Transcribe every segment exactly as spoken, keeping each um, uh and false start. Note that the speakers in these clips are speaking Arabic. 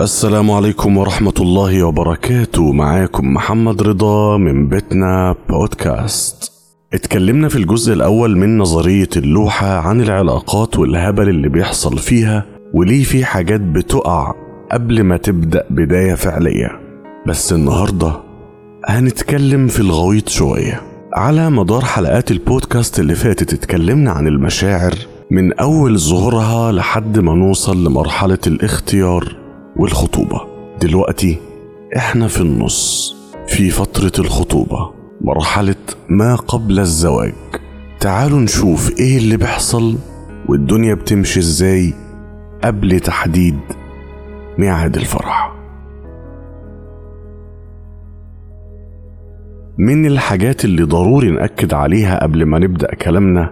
السلام عليكم ورحمة الله وبركاته. معاكم محمد رضا من بيتنا بودكاست. اتكلمنا في الجزء الأول من نظرية اللوحة عن العلاقات والهبل اللي بيحصل فيها، وليه في حاجات بتقع قبل ما تبدأ بداية فعلية. بس النهاردة هنتكلم في الغويط شوية. على مدار حلقات البودكاست اللي فاتت اتكلمنا عن المشاعر من أول ظهورها لحد ما نوصل لمرحلة الاختيار والخطوبة. دلوقتي احنا في النص، في فترة الخطوبة، مرحلة ما قبل الزواج. تعالوا نشوف ايه اللي بيحصل والدنيا بتمشي ازاي قبل تحديد ميعاد الفرح. من الحاجات اللي ضروري نأكد عليها قبل ما نبدأ كلامنا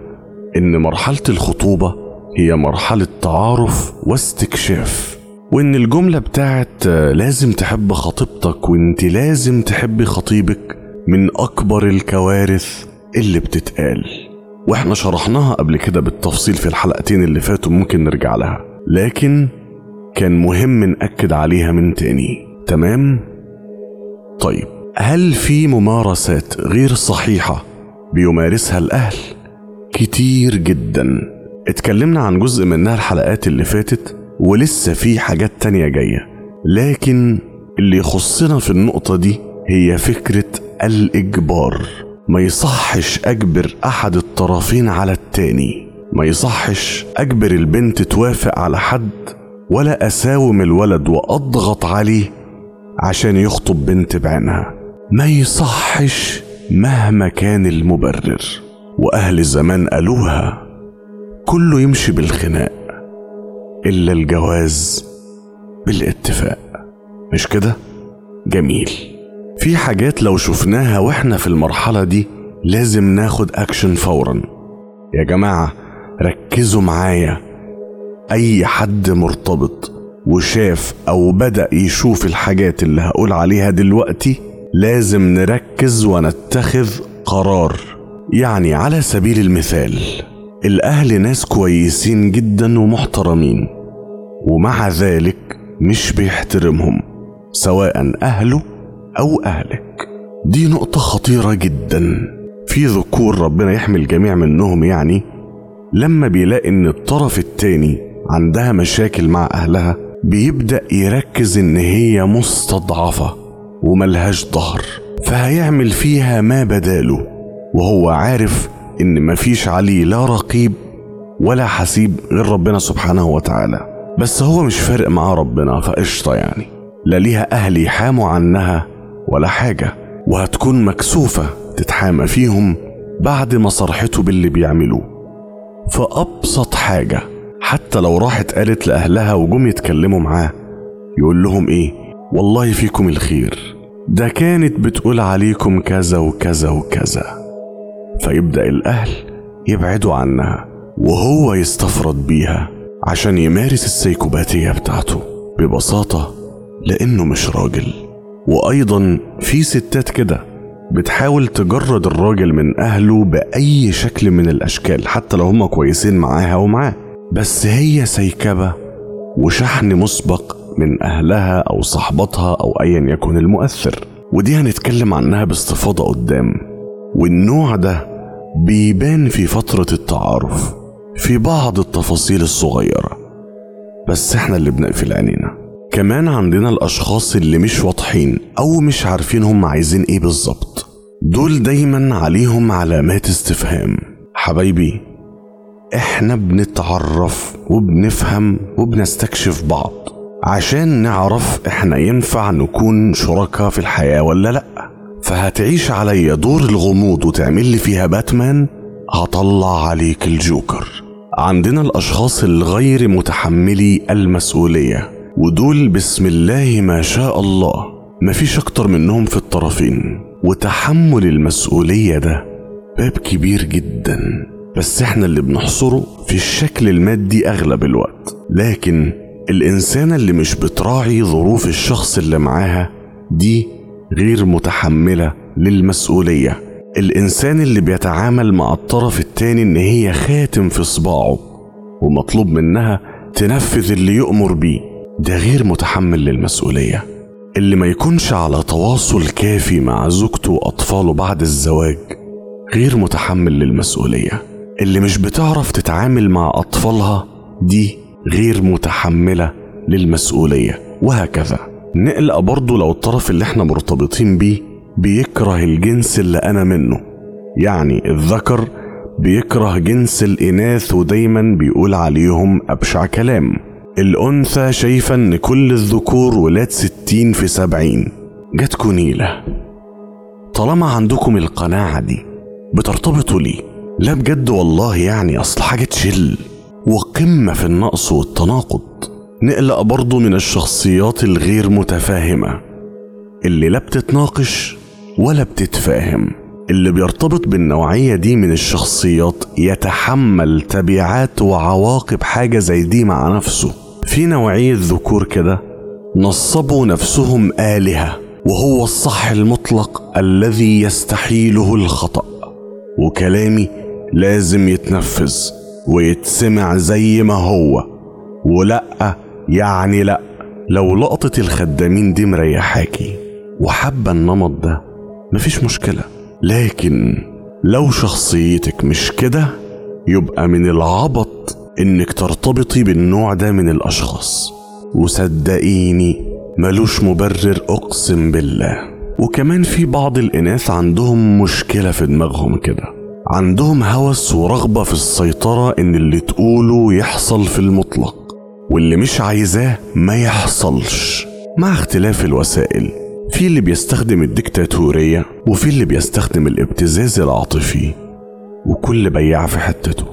ان مرحلة الخطوبة هي مرحلة تعارف واستكشاف، وإن الجملة بتاعت لازم تحب خطيبتك وإنت لازم تحبي خطيبك من أكبر الكوارث اللي بتتقال، وإحنا شرحناها قبل كده بالتفصيل في الحلقتين اللي فاتوا، ممكن نرجع لها، لكن كان مهم نأكد عليها من تاني. تمام؟ طيب، هل في ممارسات غير صحيحة بيمارسها الأهل؟ كتير جدا، اتكلمنا عن جزء منها الحلقات اللي فاتت، ولسه في حاجات تانية جاية، لكن اللي يخصنا في النقطة دي هي فكرة الإجبار. ما يصحش أجبر أحد الطرفين على التاني، ما يصحش أجبر البنت توافق على حد ولا أساوم الولد وأضغط عليه عشان يخطب بنت بعينها، ما يصحش مهما كان المبرر. وأهل زمان قالوها، كله يمشي بالخناق إلا الجواز بالاتفاق، مش كده؟ جميل. في حاجات لو شفناها وإحنا في المرحلة دي لازم ناخد أكشن فورا. يا جماعة ركزوا معايا، أي حد مرتبط وشاف أو بدأ يشوف الحاجات اللي هقول عليها دلوقتي لازم نركز ونتخذ قرار. يعني على سبيل المثال، الأهل ناس كويسين جدا ومحترمين، ومع ذلك مش بيحترمهم، سواء أهله أو أهلك. دي نقطة خطيرة جدا. في ذكور، ربنا يحمي الجميع منهم، يعني لما بيلاقي إن الطرف التاني عندها مشاكل مع أهلها بيبدأ يركز إن هي مستضعفة وملهاش ظهر، فهيعمل فيها ما بداله، وهو عارف إن مفيش عليه لا رقيب ولا حسيب غير ربنا سبحانه وتعالى. بس هو مش فارق معاه ربنا، فقشطة يعني، لا ليها أهل يحاموا عنها ولا حاجة، وهتكون مكسوفة تتحامى فيهم بعد ما صرحته باللي بيعملوه. فأبسط حاجة، حتى لو راحت قالت لأهلها وجم يتكلموا معاه، يقول لهم إيه؟ والله فيكم الخير، ده كانت بتقول عليكم كذا وكذا وكذا. فيبدأ الأهل يبعدوا عنها وهو يستفرد بيها عشان يمارس السيكوباتية بتاعته ببساطة، لأنه مش راجل. وأيضا في ستات كده بتحاول تجرد الراجل من أهله بأي شكل من الأشكال، حتى لو هم كويسين معاها ومعاه، بس هي سيكبة وشحن مسبق من أهلها أو صحبتها أو أيا يكن المؤثر، ودي هنتكلم عنها باستفاضة قدام. والنوع ده بيبان في فترة التعارف في بعض التفاصيل الصغيرة، بس احنا اللي بنقفل عينينا. كمان عندنا الأشخاص اللي مش واضحين أو مش عارفين هم عايزين ايه بالظبط، دول دايما عليهم علامات استفهام. حبايبي احنا بنتعرف وبنفهم وبنستكشف بعض عشان نعرف احنا ينفع نكون شركاء في الحياة ولا لأ، فهتعيش علي دور الغموض وتعمل لي فيها باتمان، هطلع عليك الجوكر. عندنا الأشخاص الغير متحملي المسؤولية، ودول بسم الله ما شاء الله مفيش أكتر منهم في الطرفين، وتحمل المسؤولية ده باب كبير جدا، بس احنا اللي بنحصره في الشكل المادي أغلب الوقت. لكن الإنسانة اللي مش بتراعي ظروف الشخص اللي معاها دي غير متحملة للمسؤولية. الإنسان اللي بيتعامل مع الطرف التاني إن هي خاتم في صباعه ومطلوب منها تنفذ اللي يؤمر بيه، ده غير متحمل للمسؤولية. اللي ما يكونش على تواصل كافي مع زوجته وأطفاله بعد الزواج غير متحمل للمسؤولية. اللي مش بتعرف تتعامل مع أطفالها دي غير متحملة للمسؤولية، وهكذا. نقلق برضو لو الطرف اللي احنا مرتبطين بيه بيكره الجنس اللي أنا منه، يعني الذكر بيكره جنس الإناث ودايما بيقول عليهم أبشع كلام. الأنثى شايفة أن كل الذكور ولاد ستين في سبعين. جاتكوا نيلة. طالما عندكم القناعة دي بترتبطوا ليه؟ لا بجد والله، يعني أصل حاجة تشل وقمة في النقص والتناقض. نقلق برضو من الشخصيات الغير متفاهمة، اللي لا بتتناقش ولا بتتفاهم. اللي بيرتبط بالنوعية دي من الشخصيات يتحمل تبعات وعواقب حاجة زي دي مع نفسه. في نوعية ذكور كده نصبوا نفسهم آلهة، وهو الصح المطلق الذي يستحيله الخطأ، وكلامي لازم يتنفذ ويتسمع زي ما هو، ولأ يعني لأ. لو لقطة الخدامين دي مريحاكي وحابة النمط ده مفيش مشكلة، لكن لو شخصيتك مش كده يبقى من العبط انك ترتبطي بالنوع ده من الاشخاص، وصدقيني ملوش مبرر، اقسم بالله. وكمان في بعض الاناث عندهم مشكلة في دماغهم كده، عندهم هوس ورغبة في السيطرة، ان اللي تقوله يحصل في المطلق واللي مش عايزاه ما يحصلش، مع اختلاف الوسائل. في اللي بيستخدم الديكتاتورية، وفي اللي بيستخدم الابتزاز العاطفي، وكل بياع في حتته.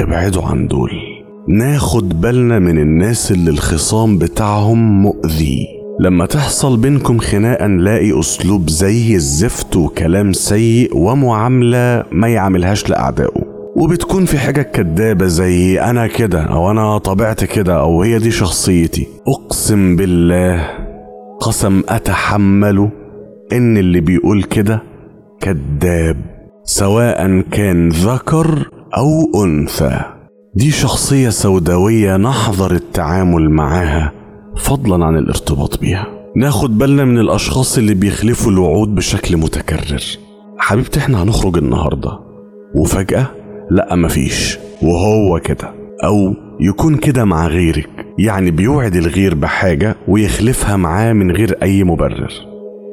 ابعدوا عن دول. ناخد بالنا من الناس اللي الخصام بتاعهم مؤذي. لما تحصل بينكم خناقة نلاقي أسلوب زي الزفت وكلام سيء ومعاملة ما يعملهاش لأعدائه، وبتكون في حاجة كدابة زي أنا كده، أو أنا طبيعتي كده، أو هي دي شخصيتي. أقسم بالله قسم أتحمل إن اللي بيقول كده كذاب، سواء كان ذكر أو أنثى. دي شخصية سوداوية نحذر التعامل معاها فضلا عن الارتباط بيها. ناخد بالنا من الأشخاص اللي بيخلفوا الوعود بشكل متكرر. حبيبتي احنا هنخرج النهاردة، وفجأة لأ مفيش، وهو كده، أو يكون كده مع غيرك. يعني بيوعد الغير بحاجة ويخلفها معاه من غير أي مبرر،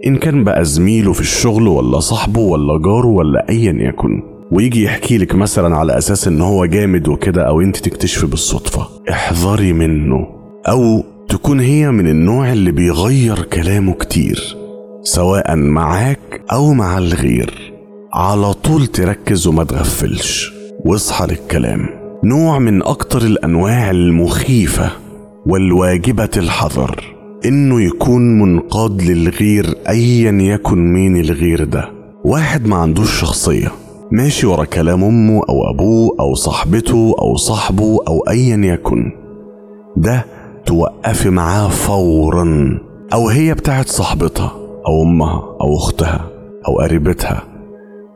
إن كان بقى زميله في الشغل ولا صاحبه ولا جاره ولا أيا يكن، ويجي يحكي لك مثلا على أساس إن هو جامد وكده، أو أنت تكتشفي بالصدفة. احذري منه. أو تكون هي من النوع اللي بيغير كلامه كتير، سواء معاك أو مع الغير. على طول تركز وما تغفلش، واصحى للكلام. نوع من أكتر الأنواع المخيفة والواجبة الحذر إنه يكون منقاد للغير، أيا يكن مين الغير ده. واحد ما عندوش شخصية، ماشي ورا كلام أمه أو أبوه أو صاحبته أو صاحبه أو أيا يكن، ده توقف معاه فورا. أو هي بتاعت صاحبتها أو أمها أو أختها أو قريبتها،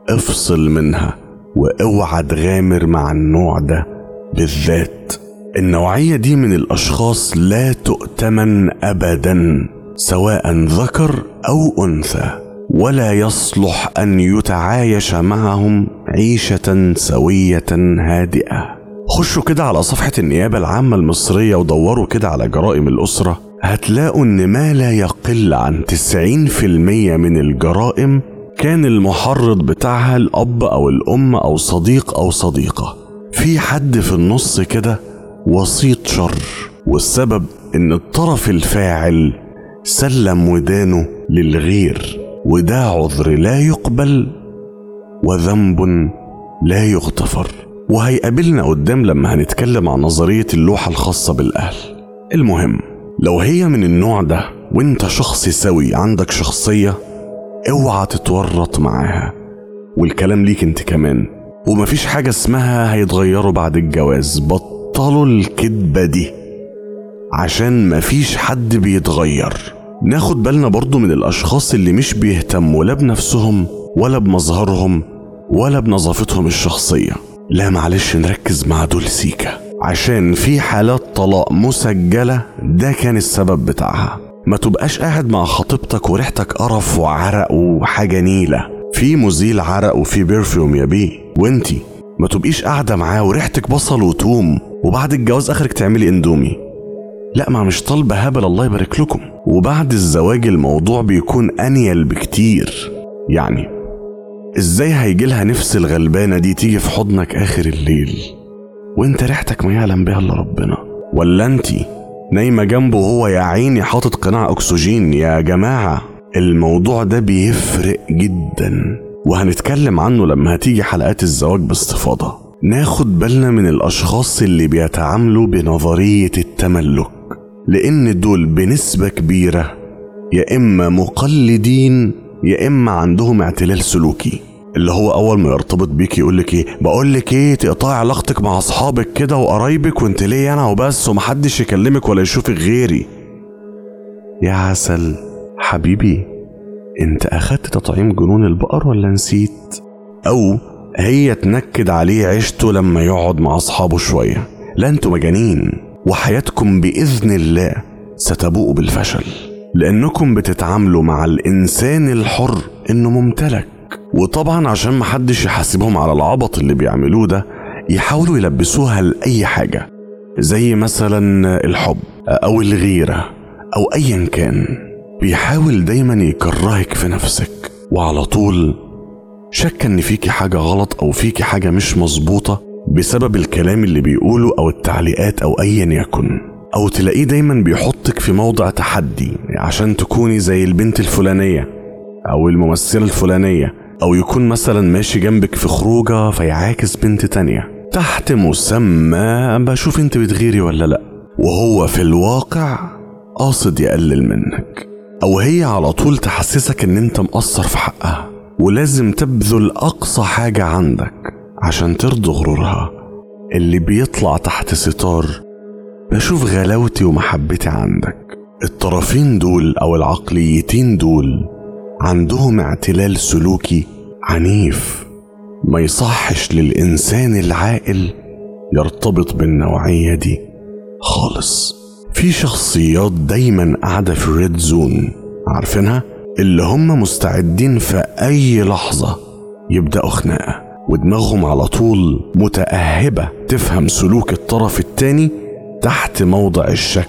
افصل منها واوعى تغامر مع النوع ده بالذات. النوعية دي من الأشخاص لا تؤتمن أبدا، سواء ذكر أو أنثى، ولا يصلح أن يتعايش معهم عيشة سوية هادئة. خشوا كده على صفحة النيابة العامة المصرية ودوروا كده على جرائم الأسرة، هتلاقوا أن ما لا يقل عن تسعين بالمية من الجرائم كان المحرض بتاعها الأب أو الأم أو صديق أو صديقة، في حد في النص كده وسيط شر. والسبب ان الطرف الفاعل سلم ودانه للغير، وده عذر لا يقبل وذنب لا يغتفر. وهيقابلنا قدام لما هنتكلم عن نظرية اللوحة الخاصة بالأهل. المهم لو هي من النوع ده وانت شخص سوي عندك شخصية، اوعى تتورط معاها، والكلام ليك انت كمان. ومفيش حاجة اسمها هيتغيروا بعد الجواز، بطلوا الكدبة دي عشان مفيش حد بيتغير. ناخد بالنا برضو من الأشخاص اللي مش بيهتموا لا بنفسهم ولا بمظهرهم ولا بنظافتهم الشخصية. لا معلش، نركز مع دول سيكة، عشان في حالات طلاق مسجلة ده كان السبب بتاعها. ما تبقاش قاعد مع خطيبتك وريحتك قرف وعرق وحاجة نيلة، في مزيل عرق وفي بيرفيوم يا بيه. وانتي ما تبقيش قاعدة معاه وريحتك بصل وتوم وبعد الجواز اخرك تعملي اندومي. لا، ما مش طالبة هبل، الله يبارك لكم. وبعد الزواج الموضوع بيكون انيل بكتير. يعني ازاي هيجيلها نفس الغلبانة دي تيجي في حضنك اخر الليل وانت ريحتك ما يعلم بها الا ربنا؟ ولا انتي نايمة جنبه وهو يا عيني حاطط قناع اكسجين؟ يا جماعة الموضوع ده بيفرق جدا، وهنتكلم عنه لما هتيجي حلقات الزواج باستفاضة. ناخد بالنا من الأشخاص اللي بيتعاملوا بنظرية التملك، لأن دول بنسبة كبيرة يا إما مقلدين يا إما عندهم اعتلال سلوكي، اللي هو أول ما يرتبط بيك يقولك إيه، بقولك إيه تقطع علاقتك مع أصحابك كده وقرايبك وانت ليه أنا وبس ومحدش يكلمك ولا يشوفك غيري. يا عسل حبيبي، انت اخدت تطعيم جنون البقر ولا نسيت؟ او هي تنكد عليه عيشته لما يقعد مع اصحابه شوية. لا، انتوا مجانين، وحياتكم باذن الله ستبوء بالفشل، لانكم بتتعاملوا مع الانسان الحر انه ممتلك. وطبعا عشان محدش يحاسبهم على العبط اللي بيعملوه ده، يحاولوا يلبسوها لاي حاجة، زي مثلا الحب او الغيرة او ايا كان. بيحاول دايما يكرهك في نفسك، وعلى طول شك ان فيكي حاجة غلط او فيكي حاجة مش مظبوطة بسبب الكلام اللي بيقوله او التعليقات او ايا يكن. او تلاقيه دايما بيحطك في موضع تحدي عشان تكوني زي البنت الفلانية او الممثلة الفلانية، او يكون مثلا ماشي جنبك في خروجة فيعاكس بنت تانية تحت مسمى بشوف انت بتغيري ولا لا، وهو في الواقع قاصد يقلل منك. او هي على طول تحسسك ان انت مقصر في حقها ولازم تبذل اقصى حاجة عندك عشان ترضي غرورها اللي بيطلع تحت ستار بشوف غلاوتي ومحبتي عندك. الطرفين دول او العقليتين دول عندهم اعتلال سلوكي عنيف. ما يصحش للانسان العاقل يرتبط بالنوعية دي خالص. في شخصيات دايما قاعدة في الريد زون، عارفينها، اللي هم مستعدين في اي لحظة يبدأوا خناقة، ودماغهم على طول متأهبة تفهم سلوك الطرف التاني تحت موضع الشك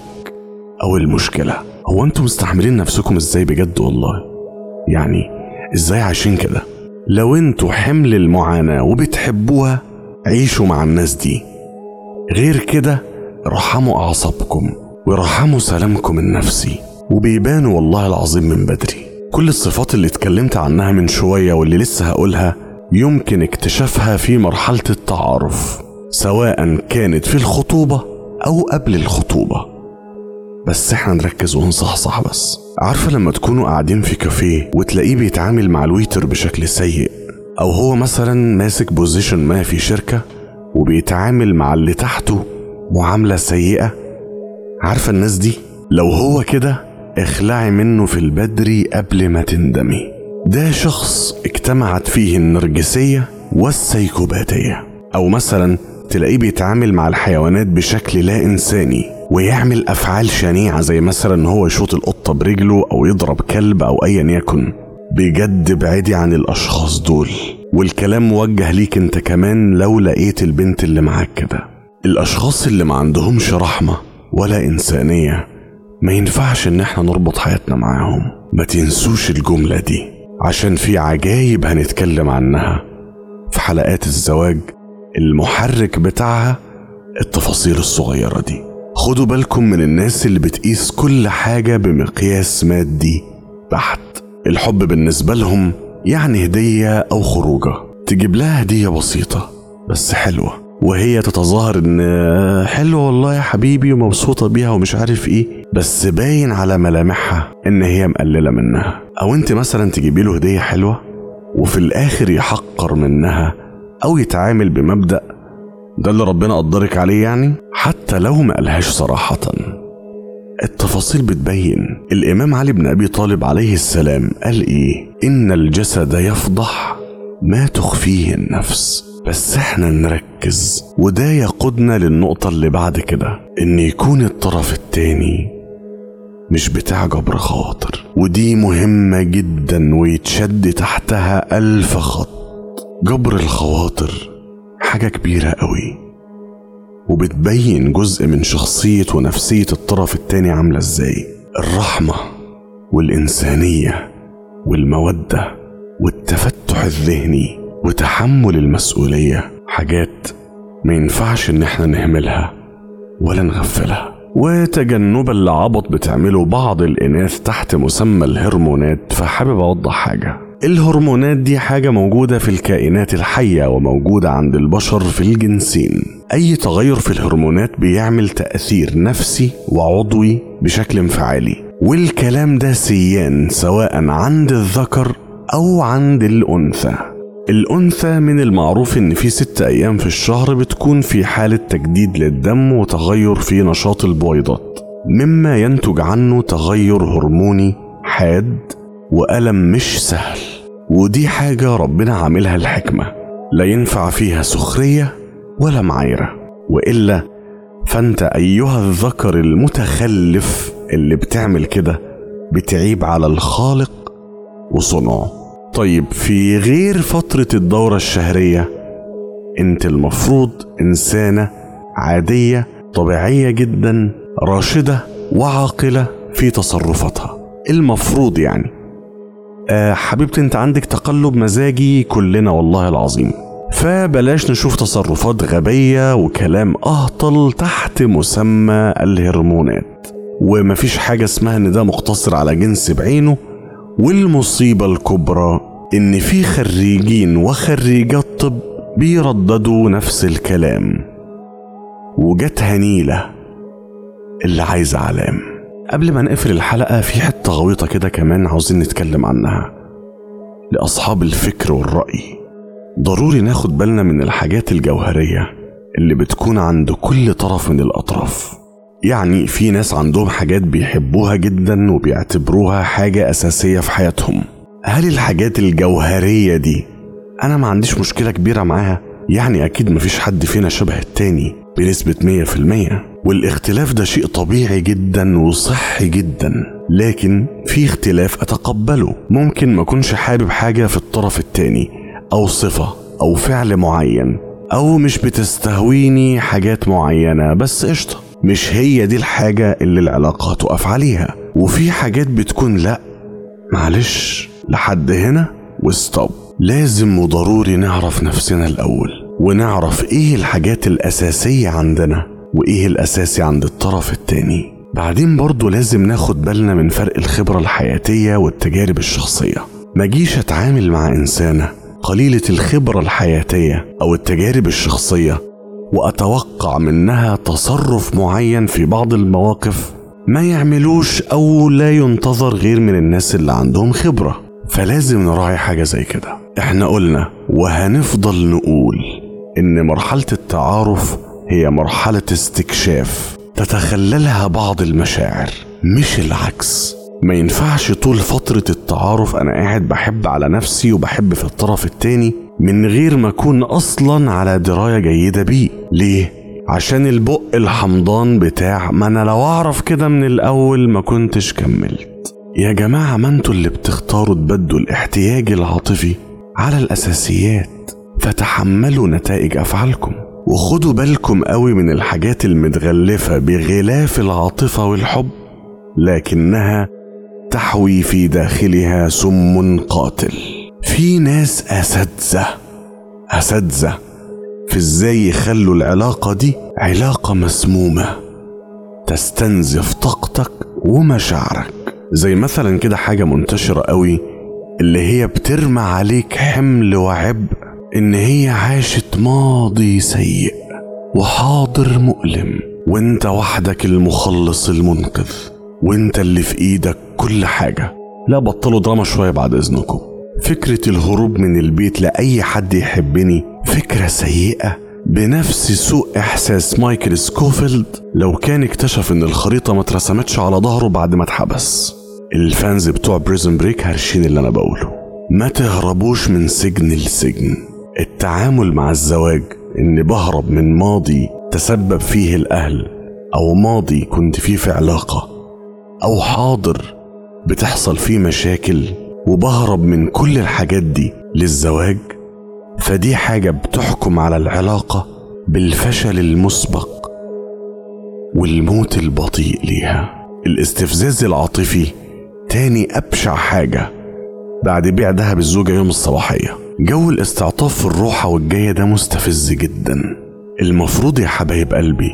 او المشكلة. هو انتم مستحملين نفسكم ازاي بجد؟ والله يعني ازاي عايشين كده؟ لو انتم حمل المعاناة وبتحبوها عيشوا مع الناس دي، غير كده رحموا اعصابكم ويرحموا سلامكم النفسي، وبيبانوا والله العظيم من بدري. كل الصفات اللي اتكلمت عنها من شوية واللي لسه هقولها يمكن اكتشافها في مرحلة التعارف، سواء كانت في الخطوبة أو قبل الخطوبة. بس احنا نركز ونصحصح بس. عارفة لما تكونوا قاعدين في كافيه وتلاقيه بيتعامل مع الويتر بشكل سيء، أو هو مثلا ماسك بوزيشن ما في شركة وبيتعامل مع اللي تحته معاملة سيئة؟ عارفة الناس دي؟ لو هو كده اخلعي منه في البدري قبل ما تندمي. ده شخص اجتمعت فيه النرجسية والسيكوباتية. او مثلا تلاقيه بيتعامل مع الحيوانات بشكل لا انساني ويعمل افعال شنيعة، زي مثلا هو يشوط القطة برجله او يضرب كلب او ايا يكن. بجد ابعدي عن الاشخاص دول، والكلام موجه ليك انت كمان لو لقيت البنت اللي معاك كده. الاشخاص اللي ما عندهمش رحمة ولا إنسانية ما ينفعش إن احنا نربط حياتنا معاهم. ما تنسوش الجملة دي، عشان في عجايب هنتكلم عنها في حلقات الزواج، المحرك بتاعها التفاصيل الصغيرة دي. خدوا بالكم من الناس اللي بتقيس كل حاجة بمقياس مادي بحت. الحب بالنسبة لهم يعني هدية أو خروجة، تجيب لها هدية بسيطة بس حلوة، وهي تتظاهر ان حلو والله يا حبيبي ومبسوطة بيها ومش عارف ايه، بس باين على ملامحها ان هي مقللة منها. او انت مثلا تجيبي له هدية حلوة وفي الاخر يحقر منها او يتعامل بمبدأ ده اللي ربنا قدرك عليه، يعني حتى لو ما قالهاش صراحة. التفاصيل بتبين. الامام علي بن ابي طالب عليه السلام قال ايه؟ ان الجسد يفضح ما تخفيه النفس. بس احنا نركز. وده يقودنا للنقطة اللي بعد كده، ان يكون الطرف التاني مش بتاع جبر خواطر، ودي مهمة جدا ويتشد تحتها ألف خط. جبر الخواطر حاجة كبيرة قوي، وبتبين جزء من شخصية ونفسية الطرف التاني عاملة ازاي. الرحمة والإنسانية والمودة والتفتح الذهني وتحمل المسؤولية حاجات ما ينفعش ان احنا نهملها ولا نغفلها. وتجنبا لعبط بتعمله بعض الإناث تحت مسمى الهرمونات، فحابب أوضح حاجة. الهرمونات دي حاجة موجودة في الكائنات الحية وموجودة عند البشر في الجنسين. أي تغير في الهرمونات بيعمل تأثير نفسي وعضوي بشكل انفعالي، والكلام ده سيان سواء عند الذكر أو عند الأنثى. الأنثى من المعروف إن في ست أيام في الشهر بتكون في حالة تجديد للدم وتغير في نشاط البويضات، مما ينتج عنه تغير هرموني حاد وألم مش سهل. ودي حاجة ربنا عاملها الحكمة، لا ينفع فيها سخرية ولا معايرة، وإلا فأنت أيها الذكر المتخلف اللي بتعمل كده بتعيب على الخالق وصنعه. طيب في غير فترة الدورة الشهرية انت المفروض انسانة عادية طبيعية جدا راشدة وعاقلة في تصرفاتها، المفروض يعني. أه حبيبتي انت عندك تقلب مزاجي كلنا والله العظيم، فبلاش نشوف تصرفات غبية وكلام اهطل تحت مسمى الهرمونات. ومفيش حاجة اسمها ان ده مقتصر على جنس بعينه. والمصيبة الكبرى إن في خريجين وخريجات طب بيرددوا نفس الكلام، وجاتها نيلة اللي عايزة علام. قبل ما نقفل الحلقة في حتة غويطة كده كمان عاوزين نتكلم عنها. لأصحاب الفكر والرأي ضروري ناخد بالنا من الحاجات الجوهرية اللي بتكون عند كل طرف من الأطراف. يعني في ناس عندهم حاجات بيحبوها جدا وبيعتبروها حاجة أساسية في حياتهم. هل الحاجات الجوهرية دي أنا ما عنديش مشكلة كبيرة معاها؟ يعني أكيد مفيش حد فينا شبه التاني بنسبة مية في المية، والاختلاف ده شيء طبيعي جدا وصحي جدا. لكن في اختلاف أتقبله، ممكن ما كنش حابب حاجة في الطرف التاني أو صفة أو فعل معين، أو مش بتستهويني حاجات معينة، بس قشطة مش هي دي الحاجة اللي العلاقة هتقف عليها. وفي حاجات بتكون لأ معلش لحد هنا وستوب. لازم وضروري نعرف نفسنا الأول، ونعرف إيه الحاجات الأساسية عندنا وإيه الأساسي عند الطرف التاني. بعدين برضو لازم ناخد بالنا من فرق الخبرة الحياتية والتجارب الشخصية. ماجيش أتعامل مع إنسانة قليلة الخبرة الحياتية أو التجارب الشخصية وأتوقع منها تصرف معين في بعض المواقف ما يعملوش أو لا ينتظر غير من الناس اللي عندهم خبرة. فلازم نراعي حاجة زي كده. احنا قلنا وهنفضل نقول إن مرحلة التعارف هي مرحلة استكشاف تتخللها بعض المشاعر، مش العكس. ما ينفعش طول فترة التعارف أنا قاعد بحب على نفسي وبحب في الطرف التاني من غير ما أكون أصلا على دراية جيدة بيه. ليه؟ عشان البق الحمضان بتاع ما أنا لو أعرف كده من الأول ما كنتش كملت. يا جماعة ما انتوا اللي بتختاروا تبدوا الاحتياج العاطفي على الأساسيات، فتحملوا نتائج أفعالكم. وخدوا بالكم قوي من الحاجات المتغلفة بغلاف العاطفة والحب، لكنها تحوي في داخلها سم قاتل. في ناس أساتذة أساتذة في إزاي يخلوا العلاقة دي علاقة مسمومة تستنزف طاقتك ومشاعرك. زي مثلا كده حاجة منتشرة قوي اللي هي بترمى عليك حمل وعبء إن هي عاشت ماضي سيء وحاضر مؤلم، وإنت وحدك المخلص المنقذ، وإنت اللي في إيدك كل حاجة. لا بطلوا دراما شوية بعد إذنكم. فكرة الهروب من البيت لأي حد يحبني فكرة سيئة بنفس سوء إحساس مايكل سكوفيلد لو كان اكتشف إن الخريطة ما ترسمتش على ظهره بعد ما اتحبس. الفانز بتوع بريزن بريك هرشين اللي أنا بقوله. ما تهربوش من سجن لسجن. التعامل مع الزواج، إني بهرب من ماضي تسبب فيه الأهل، أو ماضي كنت فيه في علاقة، أو حاضر بتحصل فيه مشاكل، وبهرب من كل الحاجات دي للزواج. فدي حاجة بتحكم على العلاقة بالفشل المسبق والموت البطيء ليها. الاستفزاز العاطفي تاني أبشع حاجة بعد بيع دهب الزوجة يوم الصباحية. جو الاستعطاف في الروحة والجاية ده مستفز جدا. المفروض يا حبايب قلبي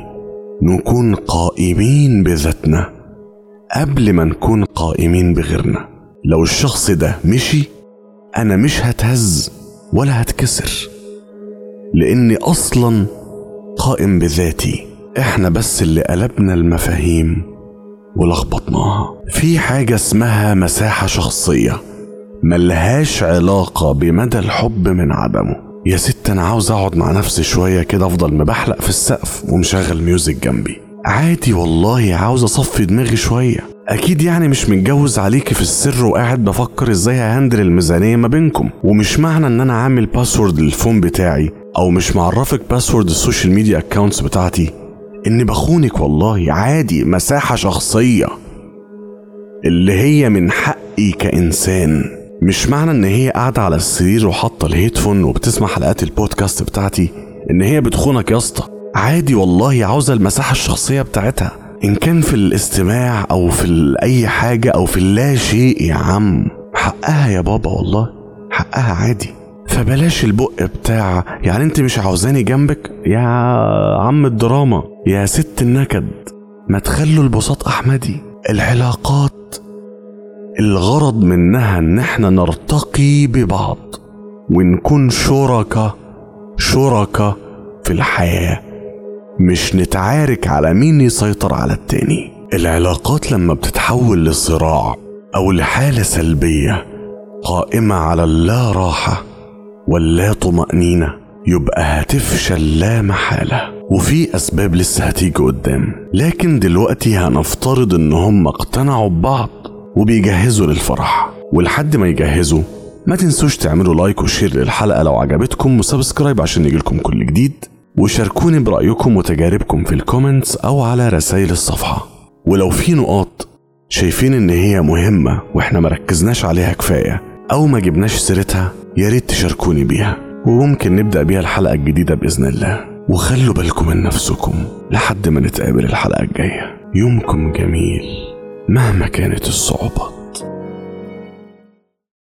نكون قائمين بذاتنا قبل ما نكون قائمين بغيرنا. لو الشخص ده مشي أنا مش هتهز ولا هتكسر، لأني أصلا قائم بذاتي. إحنا بس اللي قلبنا المفاهيم ولخبطناها. في حاجة اسمها مساحة شخصية ملهاش علاقة بمدى الحب من عدمه. يا ست أنا عاوز أقعد مع نفسي شوية كده، أفضل مبحلق في السقف ومشغل ميوزك جنبي عادي. والله عاوز أصفي دماغي شوية. أكيد يعني مش متجوز عليكي في السر وقاعد بفكر إزاي هندل الميزانية ما بينكم. ومش معنى إن أنا عامل باسورد للفون بتاعي، أو مش معرفك باسورد السوشيال ميديا أكاونتس بتاعتي، إني بخونك. والله عادي، مساحة شخصية اللي هي من حقي كإنسان. مش معنى ان هي قاعدة على السرير وحاطة الهيدفون وبتسمع حلقات البودكاست بتاعتي ان هي بتخونك يا اسطى. عادي والله عاوزة المساحة الشخصية بتاعتها، ان كان في الاستماع او في اي حاجة او في اللا شيء. يا عم حقها يا بابا، والله حقها عادي. فبلاش البق بتاع يعني انت مش عاوزاني جنبك يا عم الدراما. يا ست النكد ما تخلوا البساط احمدي. العلاقات الغرض منها ان احنا نرتقي ببعض ونكون شركة شركة في الحياة، مش نتعارك على مين يسيطر على التاني. العلاقات لما بتتحول لصراع او لحالة سلبية قائمة على اللا راحة واللا طمأنينة، يبقى هتفشل لا محالة. وفي اسباب لسه هتيجي قدام، لكن دلوقتي هنفترض ان هم اقتنعوا ببعض وبيجهزوا للفرح. ولحد ما يجهزوا ما تنسوش تعملوا لايك وشير للحلقة لو عجبتكم، وسبسكرايب عشان يجيلكم كل جديد، وشاركوني برأيكم وتجاربكم في الكومنتس أو على رسائل الصفحة. ولو في نقاط شايفين إن هي مهمة وإحنا مركزناش عليها كفاية أو ما جبناش سيرتها، ياريت تشاركوني بيها وممكن نبدأ بيها الحلقة الجديدة بإذن الله. وخلوا بالكم من نفسكم لحد ما نتقابل الحلقة الجاية. يومكم جميل مهما كانت الصعوبة.